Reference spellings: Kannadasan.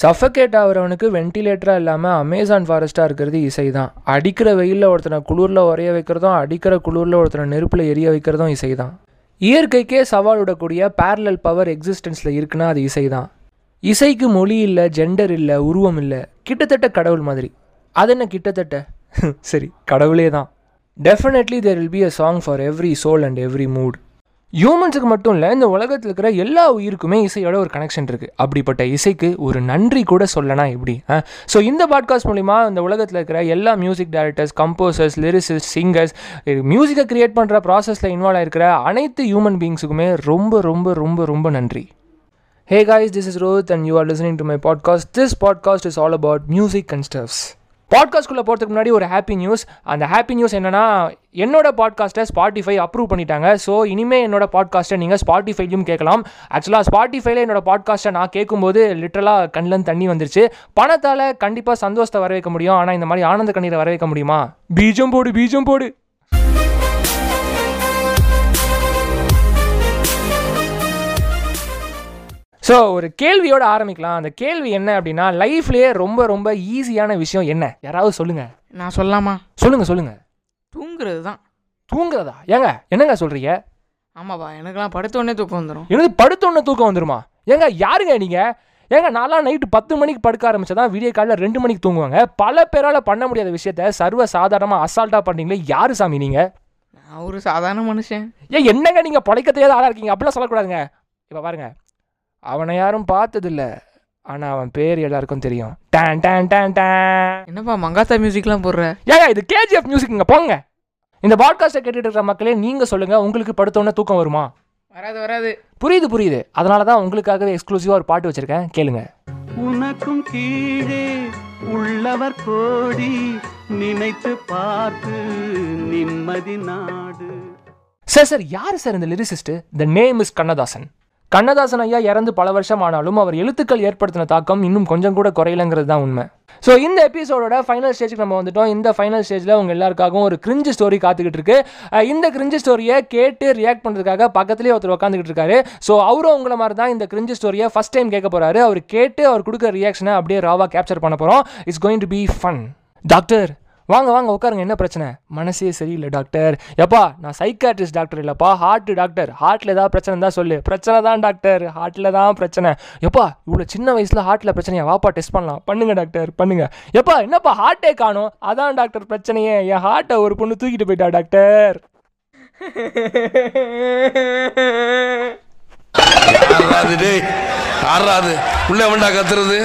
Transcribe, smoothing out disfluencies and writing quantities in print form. Suffocate ஆகிறவனுக்கு வென்டிலேட்டராக இல்லாமல் Amazon ஃபாரஸ்ட்டாக இருக்கிறது இசை தான். அடிக்கிற வெயிலில் ஒருத்தனை குளிரில் உரைய வைக்கிறதும், அடிக்கிற குளிரில் ஒருத்தனை நெருப்பில் எரிய வைக்கிறதும் இசை தான். இயற்கைக்கே சவால் விடக்கூடிய பேரலல் பவர் எக்ஸிஸ்டன்ஸில் இருக்குன்னா அது இசை தான். இசைக்கு மொழி இல்லை, ஜெண்டர் இல்லை, உருவம் இல்லை, கிட்டத்தட்ட கடவுள் மாதிரி. அது என்ன கிட்டத்தட்ட, சரி கடவுளே தான். Definitely there will be a song for every soul and every mood. ஹியூமன்ஸுக்கு மட்டும் இல்லை, இந்த உலகத்தில் இருக்கிற எல்லா உயிருக்குமே இசையோட ஒரு கனெக்ஷன் இருக்குது. அப்படிப்பட்ட இசைக்கு ஒரு நன்றி கூட சொல்லனா எப்படி? ஸோ இந்த பாட்காஸ்ட் மூலிமா இந்த உலகத்தில் இருக்கிற எல்லா music directors, composers, lyricist, singers, மியூசிக்கை க்ரியேட் பண்ணுற ப்ராசஸில் இன்வால்வ் ஆகிருக்கிற அனைத்து ஹியூமன் பீயிங்ஸுக்குமே ரொம்ப ரொம்ப ரொம்ப ரொம்ப நன்றி. Hey guys, this is Rohit and you are listening to my podcast. This podcast is all about music and stuffs. பாட்காஸ்ட்குள்ளே போகிறதுக்கு முன்னாடி ஒரு ஹாப்பி நியூஸ். அந்த ஹாப்பி நியூஸ் என்னென்னா, என்னோட பாட்காஸ்ட்டை ஸ்பாட்டிஃபை அப்ரூவ் பண்ணிட்டாங்க. ஸோ இனிமேல் என்னோட பாட்காஸ்ட்டை நீங்கள் ஸ்பாட்டிஃபைலையும் கேட்கலாம். ஆக்சுவலாக ஸ்பாட்டிஃபைல என்னோட பாட்காஸ்ட்டை நான் கேட்கும்போது லிட்டரலாக கண்ணிலேருந்து தண்ணி வந்துருச்சு. பணத்தால் கண்டிப்பாக சந்தோஷத்தை வர வைக்க முடியும், ஆனால் இந்த மாதிரி ஆனந்த கண்ணீரை வர வைக்க முடியுமா? பீஜம் போடு, பீஜம் போடு. ஸோ ஒரு கேள்வியோடு ஆரம்பிக்கலாம். அந்த கேள்வி என்ன அப்படின்னா, லைஃப்லேயே ரொம்ப ரொம்ப ஈஸியான விஷயம் என்ன? யாராவது சொல்லுங்கள். நான் சொல்லலாமா? சொல்லுங்கள் சொல்லுங்கள். தூங்குறது தான். தூங்குறதா? ஏங்க என்னங்க சொல்கிறீங்க? ஆமாப்பா, எனக்குலாம் படுத்தோடனே தூக்கம் வந்துடும். எனக்கு படுத்தோடனே தூக்கம் வந்துடுமா? ஏங்க யாருங்க நீங்கள்? ஏங்க நாலாம் நைட்டு 10 மணிக்கு படுக்க ஆரம்பிச்சதான் விடிய காலையில் 2 மணிக்கு தூங்குவாங்க. பல பேரால் பண்ண முடியாத விஷயத்த சர்வ சாதாரணமாக அசால்ட்டாக பண்ணுறீங்களே, யாரு சாமி நீங்கள்? நான் ஒரு சாதாரண மனுஷன். ஏன் என்னங்க நீங்கள் பழைக்க தெரியாத ஆளாக இருக்கீங்க? அப்படிலாம் சொல்லக்கூடாதுங்க. இப்போ பாருங்கள், அவனை யாரும் பார்த்ததில்ல, ஆனால் அவன் பேர் எல்லாருக்கும் தெரியும். Don don don don. என்னப்பா மங்காத்தா மியூசிக்லாம் போடுற? ஏங்க இது கேஜிஎஃப் மியூசிக்குங்க, போங்க. இந்த பாட்காஸ்ட்டை கேட்டுட்டு இருக்கிற மக்களே, நீங்கள் சொல்லுங்கள், உங்களுக்கு படுத்தோன்னே தூக்கம் வருமா? வராது வராது. புரியுது புரியுது. அதனால தான் உங்களுக்காகவே எக்ஸ்க்ளூசிவாக ஒரு பாட்டு வச்சுருக்கேன், கேளுங்க. உனக்கும் கீழே உள்ளவர் கோடி, நினைத்து பார்த்து நிம்மதி நாடு. சார் யார் சார் இந்த lyricist? The name is Kannadasan. Kannadasan ஐயா இறந்து பல வருஷம் ஆனாலும் அவர் எழுத்துக்கள் ஏற்படுத்தின தாக்கம் இன்னும் கொஞ்சம் கூட குறையலங்கிறது தான் உண்மை. ஸோ இந்த எபிசோடோட ஃபைனல் ஸ்டேஜுக்கு நம்ம வந்துட்டோம். இந்த ஃபைனல் ஸ்டேஜில் உங்கள் எல்லாருக்காகவும் ஒரு கிரிஞ்சு ஸ்டோரி காத்துக்கிட்டு இருக்கு. இந்த கிரிஞ்சு ஸ்டோரியை கேட்டு ரியாக்ட் பண்ணுறதுக்காக பக்கத்துலேயே ஒருத்தர் உட்காந்துக்கிட்டு இருக்காரு. ஸோ அவரும் உங்களை மாதிரி தான் இந்த கிரிஞ்சு ஸ்டோரியை ஃபஸ்ட் டைம் கேட்க போகிறாரு. அவர் கேட்டு அவர் கொடுக்குற ரியாக்ஷனை அப்படியே ராவாக கேப்சர் பண்ண போகிறோம். It's going to be fun. Doctor வாங்க வாங்க உட்காருங்க. என்ன பிரச்சனை? மனசே சரியில்லை டாக்டர். எப்பா நான் சைக்காட்ரிஸ்ட் டாக்டர் இல்லைப்பா, ஹார்ட் டாக்டர். ஹார்ட்டில் ஏதாவது பிரச்சனை தான் சொல்லு. பிரச்சனை தான் டாக்டர், ஹார்ட்டில் தான் பிரச்சனை. எப்பா இவ்வளோ சின்ன வயசில் ஹார்ட்டில் பிரச்சனையா? வாப்பா டெஸ்ட் பண்ணலாம். பண்ணுங்க டாக்டர் பண்ணுங்க. எப்பா என்னப்பா ஹார்ட்டே காணும்? அதான் டாக்டர் பிரச்சனையே, என் ஹார்ட்டை ஒரு பொண்ணு தூக்கிட்டு போயிட்டா டாக்டர். உள்ளே வேண்டாம் கத்துறது.